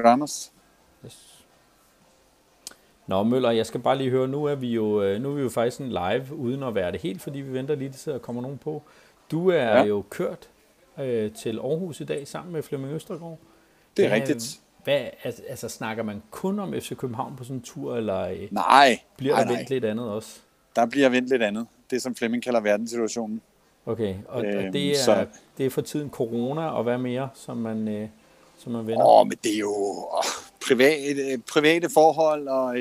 Randers. Yes. Nå, Møller, jeg skal bare lige høre, nu er vi jo faktisk en live, uden at være det helt, fordi vi venter lige til, at der kommer nogen på. Du er jo kørt til Aarhus i dag sammen med Flemming Østergaard. Det er rigtigt. Hvad, altså, snakker man kun om FC København på sådan en tur, eller bliver der vendt lidt andet også? Der bliver vendt lidt andet. Det, som Flemming kalder verdenssituationen. Okay, og det er for tiden corona, og hvad mere, som man... men det er jo private forhold og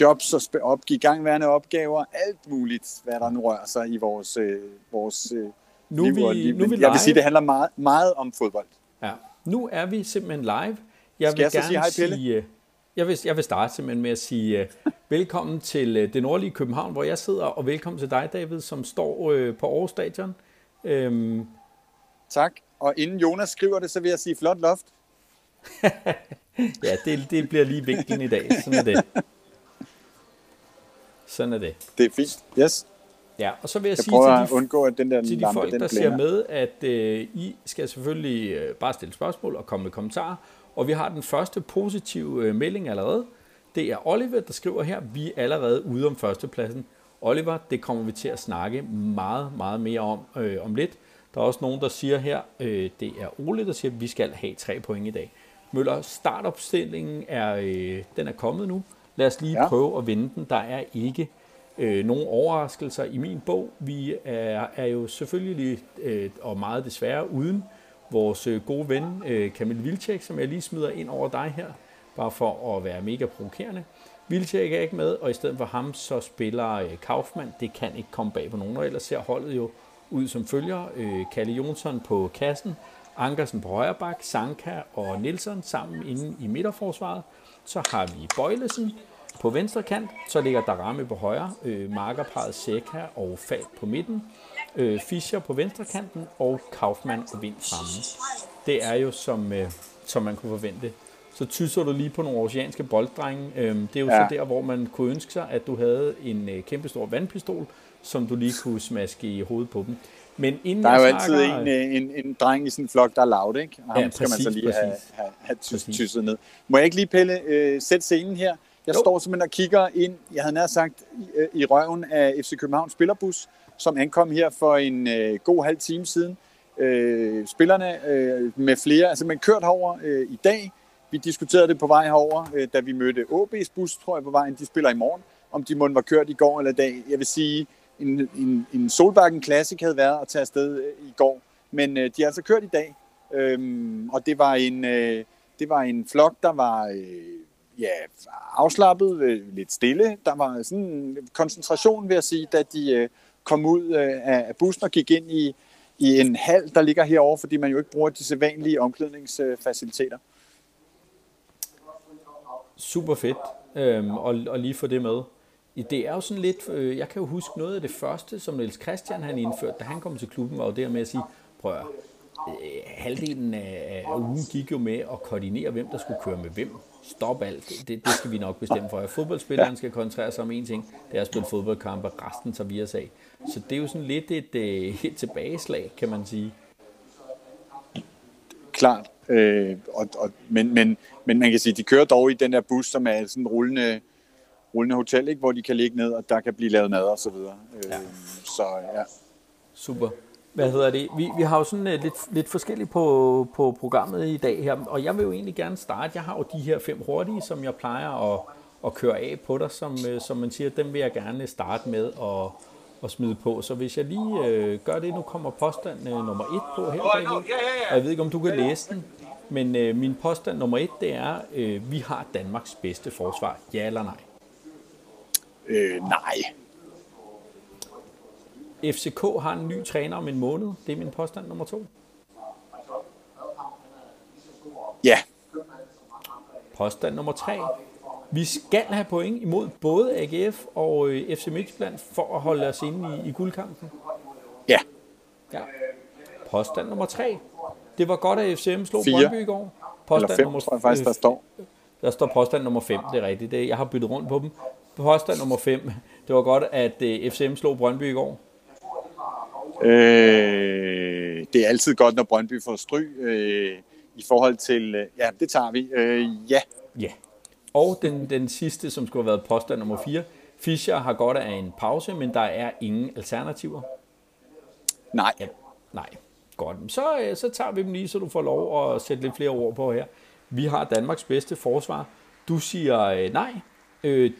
jobs og gangværende opgaver, alt muligt, hvad der nu rører sig i vores liv. Jeg vil sige, det handler meget om fodbold. Ja. Nu er vi simpelthen live. Jeg vil starte simpelthen med at sige velkommen til det nordlige København, hvor jeg sidder, og velkommen til dig, David, som står på Aarhusstadion. Tak. Og inden Jonas skriver det, så vil jeg sige flot loft. Ja, det bliver lige vinklen i dag. Sådan er det. Det er fint. Yes. Ja, og så vil jeg sige til de folk, der ser med, at I skal selvfølgelig bare stille spørgsmål og komme med kommentarer. Og vi har den første positive melding allerede. Det er Oliver, der skriver her, vi er allerede ude om førstepladsen. Oliver, det kommer vi til at snakke meget, meget mere om lidt. Der er også nogen, der siger her, det er Ole, der siger, at vi skal have 3 point i dag. Møller, startopstillingen er kommet nu. Lad os lige prøve at vende den. Der er ikke nogen overraskelser i min bog. Vi er jo selvfølgelig, og meget desværre, uden vores gode ven Kamil Wilczek, som jeg lige smider ind over dig her, bare for at være mega provokerende. Wilczek er ikke med, og i stedet for ham, så spiller Kaufmann. Det kan ikke komme bag på nogen, og ellers ser holdet jo ud som følger: Kalle Johnsson på kassen, Ankersen på højre bak, Sankar og Nelson sammen inde i midterforsvaret. Så har vi Bøjlesen på venstre kant, så ligger Daramy på højre, markerparet Seca og Fag på midten, Fischer på venstre kanten og Kaufmann og Vind fremme. Det er jo som man kunne forvente. Så tyser du lige på nogle oceanske bolddrenge. Det er jo så der, hvor man kunne ønske sig, at du havde en kæmpestor vandpistol, som du lige kunne smaske i hovedet på dem. Men inden der er jo altid en dreng i sådan en flok, der er loud, ikke? Og ham skal man så lige have tysset ned. Må jeg ikke lige, Pelle, sætte scenen her? Jeg står simpelthen og kigger ind, jeg havde nær sagt, i røven af FC Københavns spillerbus, som ankom her for en god halv time siden. Spillerne med flere er simpelthen kørt herover i dag. Vi diskuterede det på vej herover, da vi mødte AaB's bus, tror jeg, på vejen. De spiller i morgen, om de måtte var kørt i går eller i dag. Jeg vil sige, en Solbakken Classic havde været at tage afsted i går, men de er altså kørt i dag, og det var en flok, der var afslappet, lidt stille. Der var sådan en koncentration, vil jeg sige, da de kom ud af bussen og gik ind i en hal, der ligger herovre, fordi man jo ikke bruger de sædvanlige omklædningsfaciliteter. Super fedt, og lige få det med. Det er jo sådan lidt, jeg kan jo huske noget af det første, som Niels Christian han indførte, da han kom til klubben, var jo der med at sige, prøv at halvdelen af ugen gik jo med at koordinere, hvem der skulle køre med hvem. Stop alt, det skal vi nok bestemme for. Fodboldspilleren skal koncentrere sig om én ting, det er at spille fodboldkampe, resten tager vi os af. Så det er jo sådan lidt et tilbageslag, kan man sige. Klart, men man kan sige, de kører dog i den der bus, som er sådan rullende hotel, ikke, hvor de kan ligge ned, og der kan blive lavet mad og så videre. Super. Hvad hedder det? Vi har jo sådan lidt forskelligt på programmet i dag her, og jeg vil jo egentlig gerne starte. Jeg har jo de her 5 hurtige, som jeg plejer at køre af på dig, som man siger, dem vil jeg gerne starte med at smide på. Så hvis jeg lige gør det, nu kommer påstand nummer 1 på her, David, og jeg ved ikke, om du kan læse den. Men min påstand nummer 1, det er, vi har Danmarks bedste forsvar. Ja eller nej? Nej. FCK har en ny træner om en måned. Det er min påstand nummer 2. Ja. Påstand nummer 3. Vi skal have point imod både AGF og FC Midtjylland for at holde os inde i guldkampen. Ja. Påstand nummer 3. Det var godt, at FCM slog Brøndby i går. Påstand nummer 5, tror jeg faktisk, der står. Der står påstand nummer 5, det er rigtigt. Jeg har byttet rundt på dem. Påstand nummer 5. Det var godt, at FCM slog Brøndby i går. Det er altid godt, når Brøndby får stryg. i forhold til... Ja, det tager vi. Ja. Og den sidste, som skulle have været påstand nummer 4. Fischer har godt af en pause, men der er ingen alternativer. Nej. Ja, nej. Godt. Så tager vi dem lige, så du får lov at sætte lidt flere ord på her. Vi har Danmarks bedste forsvar. Du siger nej.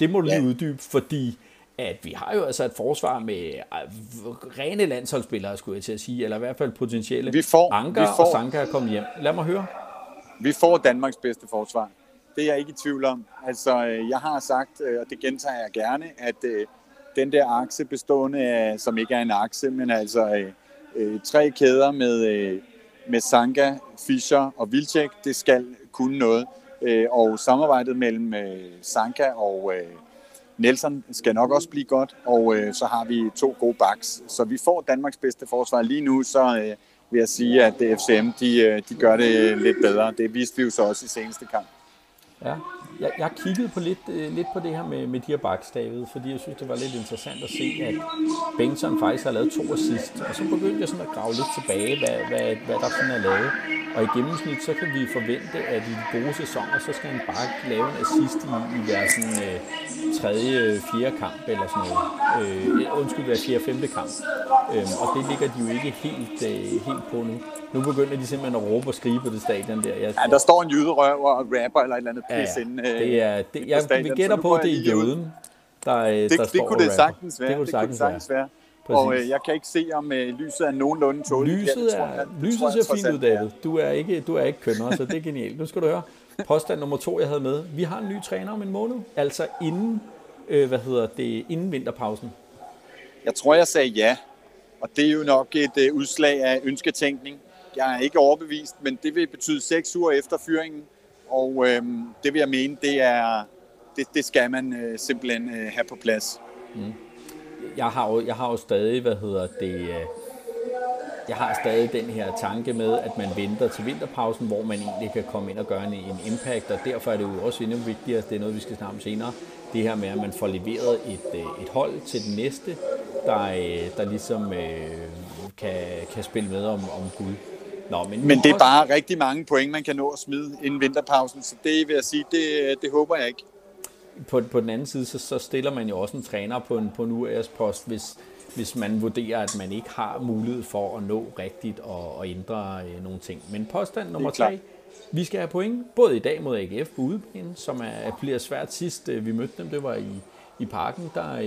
Det må du lige uddybe, fordi... at vi har jo altså et forsvar med rene landsholdsspillere, skulle jeg til at sige, eller i hvert fald potentielle. Anker og Sankar kommer hjem. Lad mig høre. Vi får Danmarks bedste forsvar. Det er jeg ikke i tvivl om. Altså, jeg har sagt, og det gentager jeg gerne, at den der akse bestående af, som ikke er en akse, men altså tre kæder med Sankar, Fischer og Wilczek, det skal kunne noget. Og samarbejdet mellem Sankar og Nelson skal nok også blive godt, og så har vi to gode backs. Så vi får Danmarks bedste forsvar. Lige nu, så vil jeg sige, at FCM de gør det lidt bedre. Det viste vi jo så også i seneste kamp. Ja, jeg har kigget på lidt på det her med de her backs, David, fordi jeg synes, det var lidt interessant at se, at Bengtsson faktisk har lavet 2 assist, og så begyndte jeg sådan at grave lidt tilbage, hvad der sådan er lavet. Og i gennemsnit, så kan vi forvente, at i de gode sæsoner, så skal en back lave en assist i hver sådan 3., 4. kamp eller sådan noget. Hver 4., 5. kamp. Og det ligger de jo ikke helt på nu. Nu begynder de simpelthen at råbe og skrige på det stadion der. Der står en jyderøv og rapper eller et eller andet pis inde. Jeg gætter på, at det er jøden, der står og rapper. Det kunne det sagtens være. Præcis. Og jeg kan ikke se, om lyset er nogenlunde tåligt. Lyset ser fint ud, David. Du er ikke kønner, så det er genialt. Nu skal du høre. Påstand nummer 2, jeg havde med. Vi har en ny træner om en måned. Altså inden vinterpausen. Jeg tror, jeg sagde ja. Og det er jo nok et udslag af ønsketænkning. Jeg er ikke overbevist, men det vil betyde 6 uger efter fyringen. Og det vil jeg mene, det skal man simpelthen have på plads. Mm. Jeg har jo stadig, jeg har stadig den her tanke med, at man venter til vinterpausen, hvor man egentlig kan komme ind og gøre en impact, og derfor er det jo også endnu vigtigere, at det er noget, vi skal snakke om senere, det her med, at man får leveret et hold til den næste, der ligesom kan spille med om guld. Nå, men det er bare rigtig mange point, man kan nå at smide inden vinterpausen, så det vil jeg sige, det håber jeg ikke. På den anden side, så stiller man jo også en træner på en UAS-post, hvis man vurderer, at man ikke har mulighed for at nå rigtigt og ændre nogle ting. Men påstand nummer 3, vi skal have point, både i dag mod AGF på udebane, som bliver svært sidst, vi mødte dem, det var i Parken, der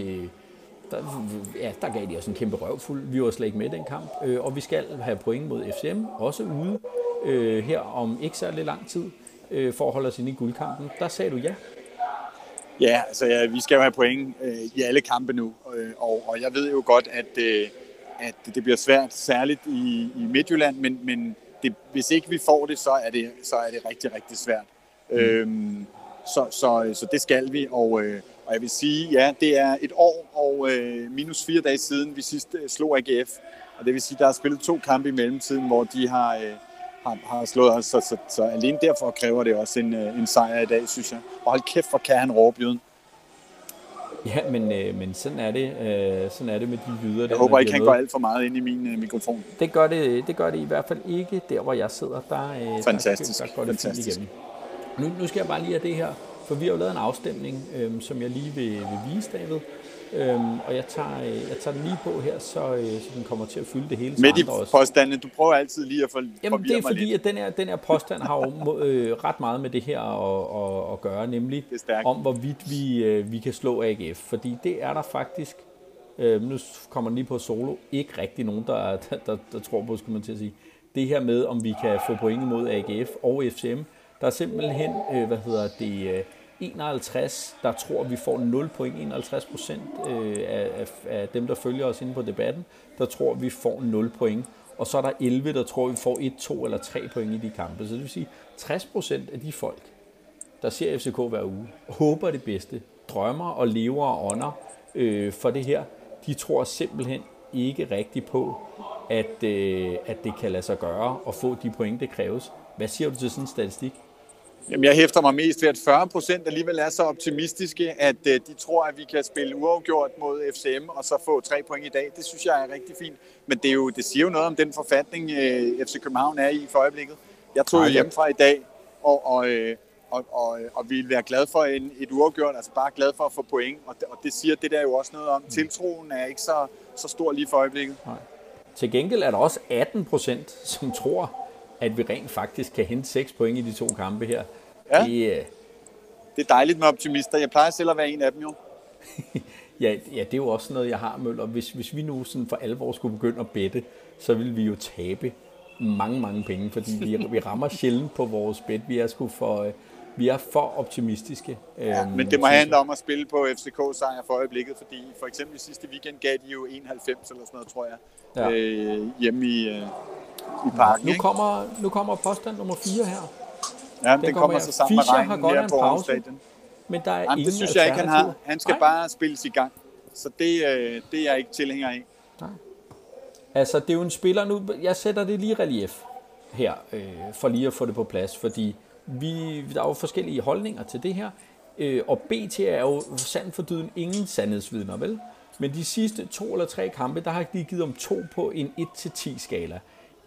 gav de også en kæmpe røvfuld, vi var slet ikke med i den kamp, og vi skal have point mod FCM, også ude her om ikke særlig lang tid, for at holde os inde i guldkampen. Der sagde du ja. Ja, så altså, vi skal jo have point i alle kampe nu, og jeg ved jo godt, at det bliver svært, særligt i Midtjylland, men det, hvis ikke vi får det, så er det rigtig, rigtig svært. Så det skal vi, og jeg vil sige, ja, det er et år og minus 4 dage siden, vi sidst slog AGF, og det vil sige, der er spillet 2 kampe i mellemtiden, hvor de har slået os, så alene derfor kræver det også en sejr i dag, synes jeg. Og hold kæft, hvor kan han råbe jyden. Ja, men sådan er det. Sådan er det med de jyder. Jeg håber ikke, han går alt for meget ind i min mikrofon. Det gør det i hvert fald ikke. Der, hvor jeg sidder, der fantastisk. Der går det fantastisk fint igennem. Nu skal jeg bare lige have det her, for vi har jo lavet en afstemning, som jeg lige vil vise, David. Og jeg tager den lige på her, så den kommer til at fylde det hele. Med de påstande, du prøver altid lige at forvirre mig lidt. Det er fordi, at den her påstand har jo ret meget med det her at gøre, nemlig om hvorvidt vi kan slå AGF. Fordi det er der faktisk, nu kommer den lige på solo, ikke rigtig nogen, der tror på, skulle man til at sige. Det her med, om vi kan få point imod AGF og FCM, der er simpelthen, 51, der tror, at vi får 0 point. 51% af dem, der følger os inde på debatten, der tror, at vi får 0 point. Og så er der 11, der tror, at vi får 1, 2 eller 3 point i de kampe. Så det vil sige, 60% af de folk, der ser FCK hver uge, håber det bedste, drømmer og lever og ånder for det her. De tror simpelthen ikke rigtigt på, at det kan lade sig gøre og få de point, det kræves. Hvad siger du til sådan en statistik? Jamen, jeg hæfter mig mest ved, at 40% alligevel er så optimistiske, at de tror, at vi kan spille uafgjort mod FCM og så få 3 point i dag. Det synes jeg er rigtig fint, men det siger jo noget om den forfatning, FC København er i for øjeblikket. Jeg tog hjemmefra i dag, og ville være glad for et uafgjort, altså bare glad for at få point. Og det siger det der jo også noget om. Tiltroen er ikke så stor lige for øjeblikket. Nej. Til gengæld er der også 18%, som tror, at vi rent faktisk kan hente 6 point i de 2 kampe her. Ja. Det er dejligt med optimister. Jeg plejer selv at være en af dem jo. Ja, det er jo også noget, jeg har, Møller. Hvis vi nu sådan for alvor skulle begynde at bette, så ville vi jo tabe mange penge, fordi vi rammer sjældent på vores bet. Vi er for optimistiske. Ja, men det må handle om at spille på FCK-sejr for øjeblikket, fordi for eksempel sidste weekend gav de jo 91 eller sådan noget, tror jeg, ja. Hjemme i Parken. Nu kommer påstand nummer 4 her. Ja, den kommer så sammen med regnen her på Aarhusstadion. Men der er det synes jeg ikke, han har. Han skal bare spilles i gang. Så det er jeg ikke tilhænger af. Nej. Altså, det er jo en spiller nu. Jeg sætter det lige relief her, for lige at få det på plads, fordi der er jo forskellige holdninger til det her, og BT er jo sand for dyden ingen sandhedsvidner, vel? Men de sidste 2 eller 3 kampe, der har de givet om 2 på en 1-10-skala.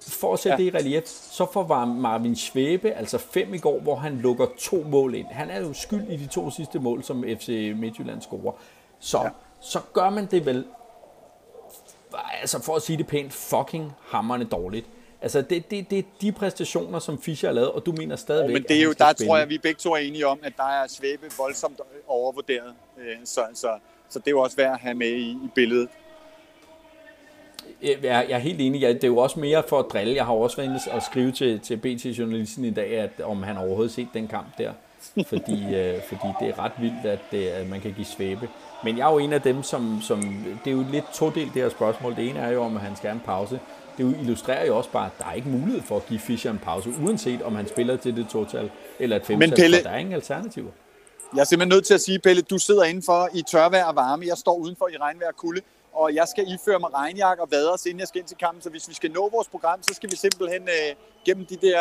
For at sætte det i relief, så får Marvin Schwebe, altså 5 i går, hvor han lukker 2 mål ind. Han er jo skyld i de 2 sidste mål, som FC Midtjylland scorer. Så gør man det vel, altså for at sige det pænt, fucking hammerende dårligt. Altså, det er de præstationer, som Fischer har lavet, og du mener stadigvæk... Men det er jo, der spille. Tror jeg, vi begge to er enige om, at der er Schwebe voldsomt overvurderet. Så det er jo også værd at have med i billedet. Jeg er helt enig. Det er jo også mere for at drille. Jeg har også været inde og skrive til BT-journalisten i dag, at om han overhovedet set den kamp der. Fordi det er ret vildt, at man kan give Schwebe. Men jeg er jo en af dem, som det er jo lidt todelt det her spørgsmål. Det ene er jo, om han skal have en pause. Det illustrerer jo også bare, at der er ikke mulighed for at give Fischer en pause, uanset om han spiller til det 2-tal eller et 5-tal, for der er ingen alternativer. Jeg er simpelthen nødt til at sige, Pelle, du sidder indenfor i tørvejr og varme, jeg står udenfor i regnvejr og kulde, og jeg skal iføre mig regnjakke og vaders, inden jeg skal ind til kampen, så hvis vi skal nå vores program, så skal vi simpelthen gennem de der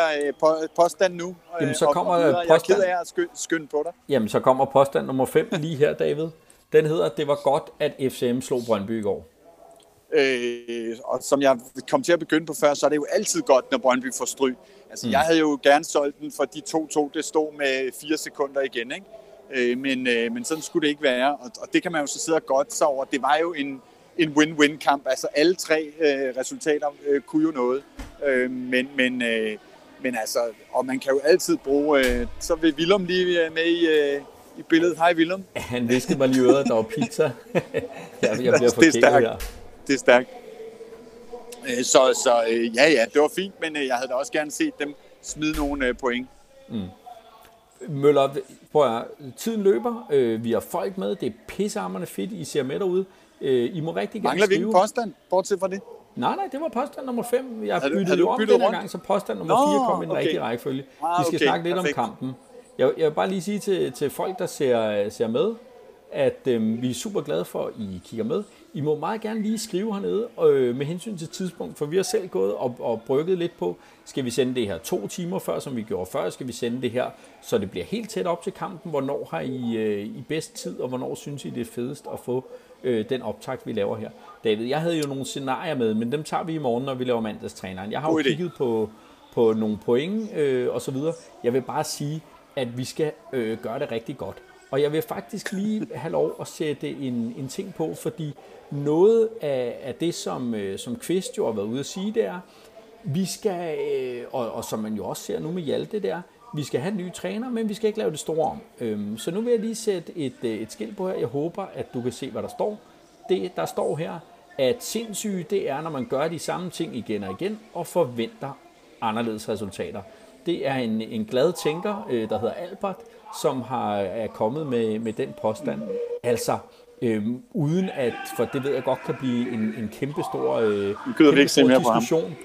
påstand nu. Jamen, så kommer jeg er ked af at skynde på dig. Jamen, så kommer påstand nummer 5 lige her, David. Den hedder, det var godt, at FCM slog Brøndby i går. Og som jeg kom til at begynde på før, så er det jo altid godt, når Brøndby får stryg. Altså, jeg havde jo gerne solgt den for de 2-2, det stod med 4 sekunder igen, ikke? Men sådan skulle det ikke være, og det kan man jo så sidde og godt sig over. Det var jo en win-win-kamp, altså alle 3 resultater kunne jo noget, men altså, og man kan jo altid bruge, så vil William lige med i billedet. Hej William. Han viskede mig lige øret, der var pizza. jeg bliver forkælet her. Det er stærkt. Så det var fint, men jeg havde da også gerne set dem smide nogle point. Møller, prøv at tiden løber. Vi har folk med. Det er pissehammerende fedt. I ser med derude. I må rigtig gerne skrive. Mangler vi ikke påstand, bortset fra det? Nej, det var påstand nummer 5. Jeg byttede jo om den her gang, så påstand nummer 4 kom i den rigtige rækkefølge. Vi skal snakke lidt perfekt om kampen. Jeg vil bare lige sige til folk, der ser med, at vi er super glade for, at I kigger med. I må meget gerne lige skrive hernede med hensyn til tidspunkt, for vi har selv gået og brygget lidt på, skal vi sende det her 2 timer før, som vi gjorde før, skal vi sende det her, så det bliver helt tæt op til kampen, hvornår har I bedst tid, og hvornår synes I det er fedest at få den optakt, vi laver her. David, jeg havde jo nogle scenarier med, men dem tager vi i morgen, når vi laver mandagstræneren. Jeg har jo kigget på nogle point og så videre. Jeg vil bare sige, at vi skal gøre det rigtig godt. Og jeg vil faktisk lige have lov at sætte en ting på, fordi noget af det, som Kvist jo har været ude at sige, det er, vi skal, og som man jo også ser nu med Hjalte, det er, vi skal have en ny træner, men vi skal ikke lave det store om. Så nu vil jeg lige sætte et skilt på her. Jeg håber, at du kan se, hvad der står. Det, der står her, at sindssyge, det er, når man gør de samme ting igen og igen, og forventer anderledes resultater. Det er en glad tænker, der hedder Albert, som er kommet med den påstand. Altså, uden at, for det ved jeg godt, kan blive en kæmpestor diskussion.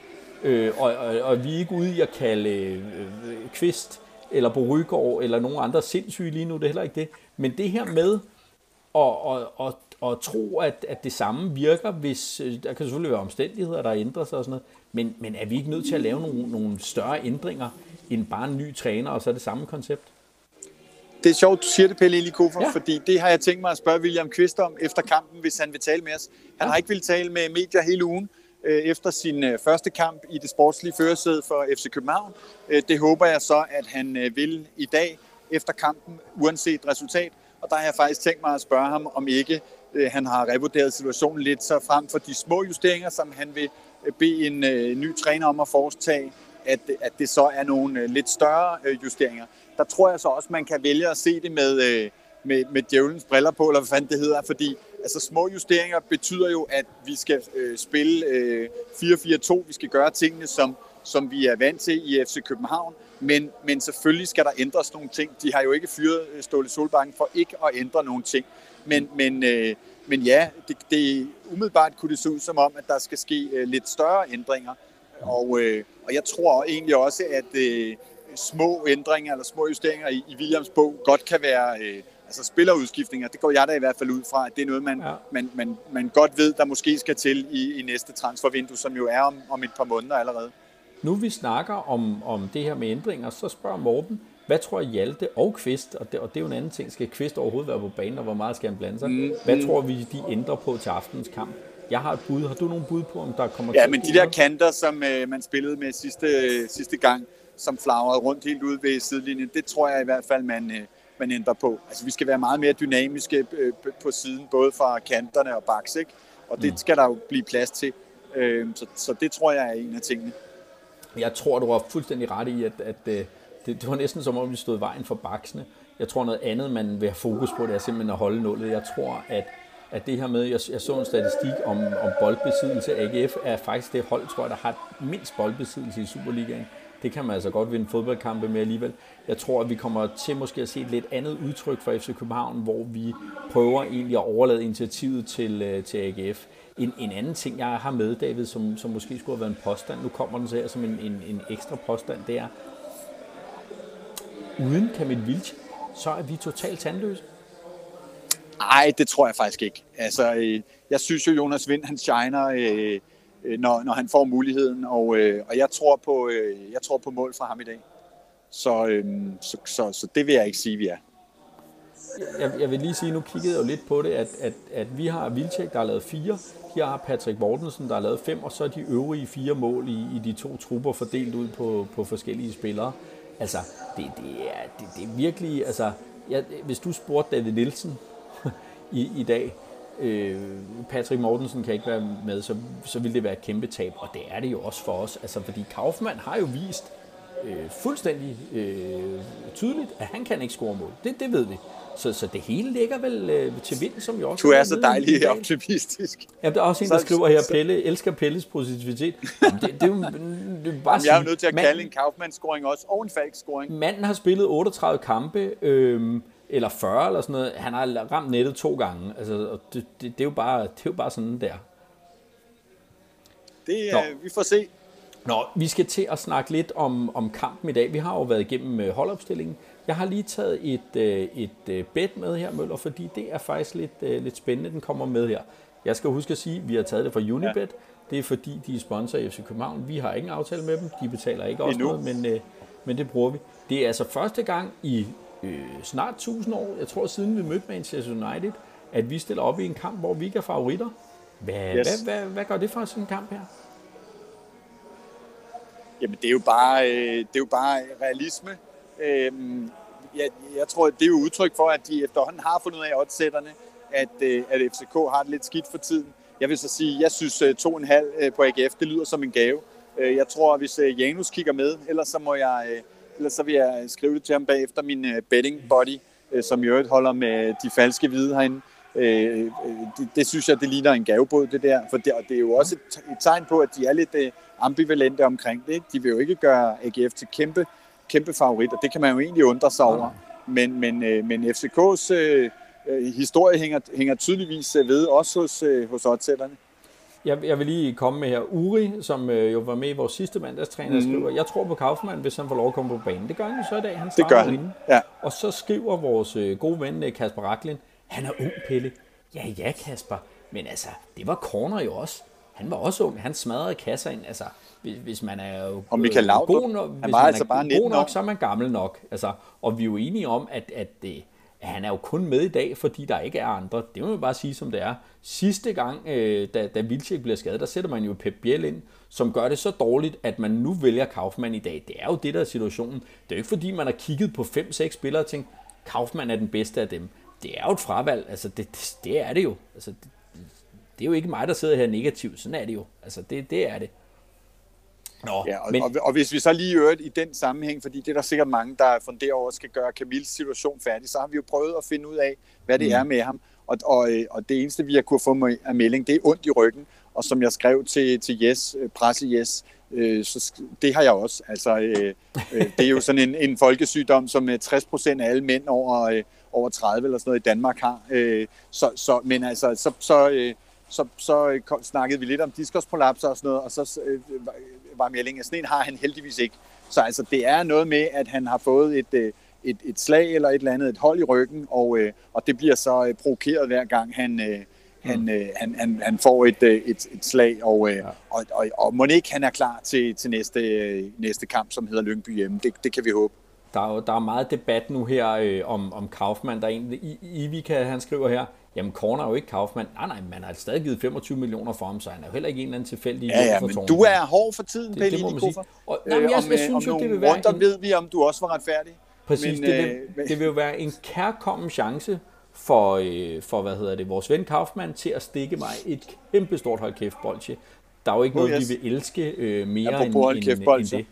Og vi er ikke ude i at kalde Kvist eller Borygård eller nogen andre sindssyge lige nu, det er heller ikke det. Men det her med at tro, at det samme virker, hvis der kan selvfølgelig være omstændigheder, der ændrer sig og sådan noget, men er vi ikke nødt til at lave nogle større ændringer end bare en ny træner, og så er det samme koncept? Det er sjovt, du siger det, Pelle Elikofer, fordi det har jeg tænkt mig at spørge William Kvist om efter kampen, hvis han vil tale med os. Han har ikke ville tale med medier hele ugen, efter sin første kamp i det sportslige førersæde for FC København. Det håber jeg så, at han vil i dag efter kampen, uanset resultat. Og der har jeg faktisk tænkt mig at spørge ham, om ikke han har revurderet situationen lidt, så frem for de små justeringer, som han vil bede en ny træner om at foretage, at det så er nogle lidt større justeringer. Der tror jeg så også, man kan vælge at se det med djævelens briller på, eller hvad fanden det hedder, fordi altså, små justeringer betyder jo, at vi skal spille 4-4-2, vi skal gøre tingene, som vi er vant til i FC København, men selvfølgelig skal der ændres nogle ting. De har jo ikke fyret Ståle Solbakken for ikke at ændre nogle ting, men ja, det umiddelbart kunne det se ud som om, at der skal ske lidt større ændringer, og jeg tror egentlig også, at små ændringer eller små justeringer i Williams bog godt kan være altså spillerudskiftninger. Det går jeg da i hvert fald ud fra, at det er noget, man godt ved, der måske skal til i næste transfervindue, som jo er om et par måneder allerede. Nu vi snakker om det her med ændringer, så spørger Morten, hvad tror Hjalte og Kvist, og det er jo en anden ting, skal Kvist overhovedet være på banen, og hvor meget skal han blande sig? Hvad tror vi, de ændrer på til aftenens kamp? Jeg har et bud. Har du nogen bud på, om der kommer til? Ja, men de der kanter, som man spillede med sidste gang, som flagrede rundt helt ude ved sidelinjen, det tror jeg i hvert fald, man ændrer på. Altså, vi skal være meget mere dynamiske på siden, både fra kanterne og baks, ikke? Og det skal der jo blive plads til. Så det tror jeg er en af tingene. Jeg tror, du var fuldstændig ret i, at det var næsten som om, vi stod i vejen for baksene. Jeg tror, noget andet, man vil have fokus på, det er simpelthen at holde nullet. Jeg tror, at det her med, jeg så en statistik om boldbesiddelse. AGF er faktisk det hold, tror jeg, der har mindst boldbesiddelse i Superligaen. Det kan man altså godt vinde fodboldkampe med alligevel. Jeg tror, at vi kommer til måske at se et lidt andet udtryk fra FC København, hvor vi prøver egentlig at overlade initiativet til AGF. En anden ting, jeg har med, David, som måske skulle have været en påstand, nu kommer den så her som en ekstra påstand, det er, uden Kamil Wilczek, så er vi totalt tandløse. Nej, det tror jeg faktisk ikke. Altså, jeg synes jo, Jonas Vind, han shiner, når han får muligheden, og jeg tror på mål fra ham i dag. Så det vil jeg ikke sige, vi er. Jeg vil lige sige, nu kiggede jeg jo lidt på det, at vi har Wilczek, der har lavet 4, her har Patrick Mortensen, der har lavet 5, og så er de øvrige 4 mål i de 2 trupper fordelt ud på forskellige spillere. Altså, det er virkelig, altså, hvis du spurgte David Nielsen i dag, Patrick Mortensen kan ikke være med, så ville det være et kæmpe tab, og det er det jo også for os, altså, fordi Kaufmann har jo vist fuldstændig tydeligt, at han kan ikke score mål. Det ved vi. Så det hele ligger vel til vind, som jo også... Du er så dejlig optimistisk. Jamen, der er også en, der skriver her, Pelle elsker Pelles positivitet. Det er bare jeg er jo nødt til at kalde en Kaufmann-scoring også, og en Fag-scoring. Manden har spillet 38 kampe, eller 40, eller sådan noget. Han har ramt nettet 2 gange. Altså, og det er jo bare sådan der. Vi får se. Nå, vi skal til at snakke lidt om kampen i dag. Vi har jo været igennem holdopstillingen. Jeg har lige taget et bet med her, Møller, fordi det er faktisk lidt spændende, den kommer med her. Jeg skal huske at sige, at vi har taget det fra Unibet. Ja. Det er fordi, de er sponsor i FC København. Vi har ikke en aftale med dem. De betaler ikke også noget, men det bruger vi. Det er altså første gang i snart 1000 år, jeg tror siden vi mødte Manchester United, at vi stiller op i en kamp, hvor vi ikke er favoritter. Hvad gør det for sådan en kamp her? Jamen, det er jo bare realisme. Jeg tror, det er jo udtryk for, at de efterhånden har fundet ud af oddsætterne, at FCK har det lidt skidt for tiden. Jeg vil så sige, jeg synes 2,5 på AGF, det lyder som en gave. Jeg tror, hvis Janus kigger med, ellers så vil jeg skrive det til ham bagefter min betting buddy, som i øvrigt holder med de falske hvide herinde. Det synes jeg, det ligner en gavebåd, det der. For det er jo også et tegn på, at de er lidt ambivalente omkring det. Ikke? De vil jo ikke gøre AGF til kæmpe favoritter. Det kan man jo egentlig undre sig over. Men FCK's historie hænger tydeligvis ved, også hos oddsætterne. Jeg vil lige komme med her. Uri, som jo var med i vores sidste mandagstræner, skriver, jeg tror på Kaufmann, hvis han får lov at komme på banen. Det gør han jo så i dag. Han starter inden. Ja. Og så skriver vores gode ven Kasper Raklin, han er ung, Pelle. Ja, Kasper. Men altså, det var Corner jo også. Han var også ung. Han smadrede kasser ind. Altså, hvis man er jo god nok, så er man gammel nok. Altså, og vi er jo enige om, at han er jo kun med i dag, fordi der ikke er andre. Det må man bare sige, som det er. Sidste gang, da Wilczek bliver skadet, der sætter man jo Pep Biel ind, som gør det så dårligt, at man nu vælger Kaufmann i dag. Det er jo det, der er situationen. Det er jo ikke, fordi man har kigget på 5-6 spillere og tænkt, Kaufmann er den bedste af dem. Det er jo et fravalg. Altså, det er det jo. Altså, det er jo ikke mig, der sidder her negativt. Sådan er det jo. Altså, det er det. Nå, ja, og hvis vi så lige øvrigt i den sammenhæng, fordi det er der sikkert mange, der funderer over, skal gøre Kamils situation færdig, så har vi jo prøvet at finde ud af, hvad det er med ham. Og det eneste, vi har kunnet få af melding, det er ondt i ryggen. Og som jeg skrev til Jes, presse Jes, så det har jeg også. Altså, det er jo sådan en folkesygdom, som 60% af alle mænd over 30 eller sådan noget i Danmark har. Så snakkede vi lidt om diskusprolapser og sådan noget, og så var meldingen, at sådan en har han heldigvis ikke. Så altså, det er noget med, at han har fået et slag eller et eller andet, et hold i ryggen, og det bliver så provokeret hver gang, han får et slag, og må ikke han er klar til næste kamp, som hedder Lyngby hjemme. Det kan vi håbe. Der er meget debat nu her om Kaufmann, der egentlig Ivica, han skriver her, jamen corner er jo ikke Kaufmann. Nej, man har stadig givet 25 millioner for ham, så han er jo heller ikke en eller anden tilfældig. Ja, men du er hård for tiden, Pelle, i de kuffer. Jeg synes jo, det vil være en... ved vi, om du også var retfærdig. Præcis, men, det vil jo være en kærkommen chance for vores ven Kaufmann til at stikke mig et kæmpestort holdkæftbolsje. Der er jo ikke noget, vi vil elske mere end det.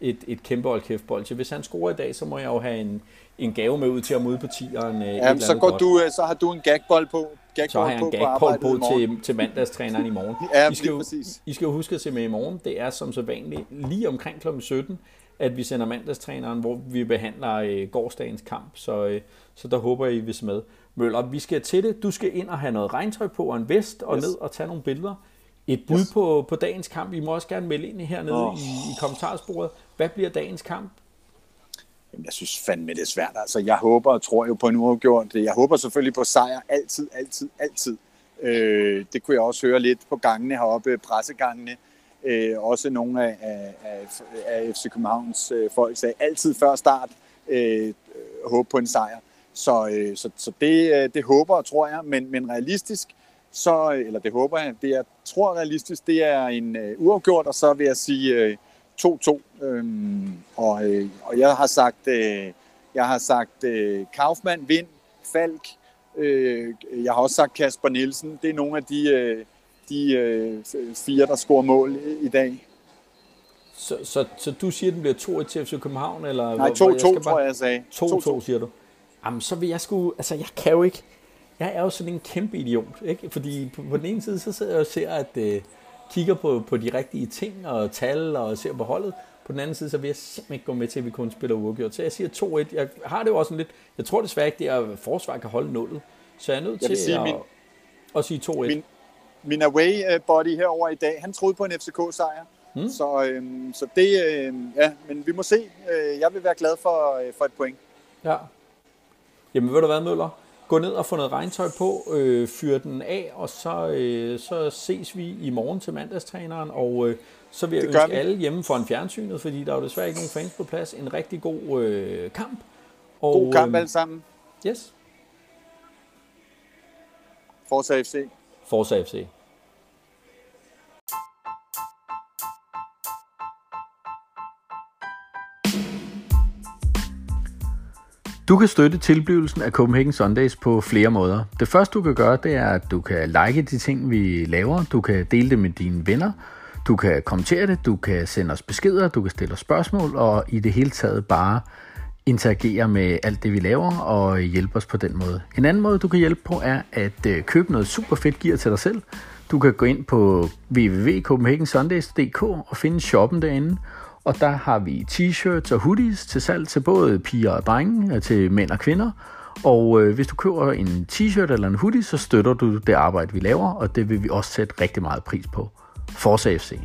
Et kæmpe holdkæftbolsje. Hvis han scorer i dag, så må jeg jo have en gave med ud til at møde på tieren. Jamen, så har du en gagbold på. Så har jeg en gagbold på til mandagstræneren i morgen. Ja, I skal jo huske at se med i morgen. Det er som så vanligt lige omkring kl. 17, at vi sender mandagstræneren, hvor vi behandler gårdsdagens kamp. Så der håber jeg, I vil se med. Møller, vi skal til det. Du skal ind og have noget regntøj på og en vest og ned og tage nogle billeder. Et bud på dagens kamp. I må også gerne melde ind hernede i kommentarsporet. Hvad bliver dagens kamp? Jeg synes fandme, det er svært. Altså, jeg håber og tror jo på en uafgjort. Jeg håber selvfølgelig på sejr. Altid. Det kunne jeg også høre lidt på gangene heroppe, pressegangene. Også nogle af FC Københavns folk sagde, altid før start, håbe på en sejr. Så det håber og tror jeg, men realistisk, så, eller det håber jeg, det jeg tror realistisk, det er en uafgjort, og så vil jeg sige 2-2. Og jeg har sagt, Kaufmann, Vind, Falk, jeg har også sagt Kasper Nielsen, det er nogle af de fire, der scorer mål i dag. Så du siger, den bliver 2-1 til FC København? Eller? Nej, 2-2 tror jeg sagde. 2-2 siger du. Jamen, så vil jeg sgu, altså jeg kan jo ikke. Jeg er jo sådan en kæmpe idiot, ikke? Fordi på den ene side, så sidder jeg og ser, at kigger på de rigtige ting og tal og ser på holdet. På den anden side, så vil jeg simpelthen ikke gå med til, at vi kun spiller uafgjort. Så jeg siger 2-1. Jeg har det jo også sådan lidt... Jeg tror desværre ikke, det er, at forsvar kan holde nullet. Så jeg er nødt til at sige 2-1. Min away-body herover i dag, han troede på en FCK-sejr. Så det... ja, men vi må se. Jeg vil være glad for et point. Ja. Jamen, ved du hvad, Møller? Gå ned og få noget regntøj på, fyr den af, og så ses vi i morgen til mandagstræneren, og så vil jeg ønske alle hjemme foran fjernsynet, fordi der er jo desværre ikke nogen fans på plads, en rigtig god kamp. Og, god kamp alle sammen. Yes. Forza FC. Forza FC. Du kan støtte tilblivelsen af Copenhagen Sundays på flere måder. Det første, du kan gøre, det er, at du kan like de ting, vi laver. Du kan dele det med dine venner. Du kan kommentere det. Du kan sende os beskeder. Du kan stille os spørgsmål. Og i det hele taget bare interagere med alt det, vi laver og hjælpe os på den måde. En anden måde, du kan hjælpe på, er at købe noget super fedt gear til dig selv. Du kan gå ind på www.copenhagensundays.dk og finde shoppen derinde. Og der har vi t-shirts og hoodies til salg til både piger og drenge, til mænd og kvinder. Og hvis du køber en t-shirt eller en hoodie, så støtter du det arbejde, vi laver, og det vil vi også sætte rigtig meget pris på. Forza FC.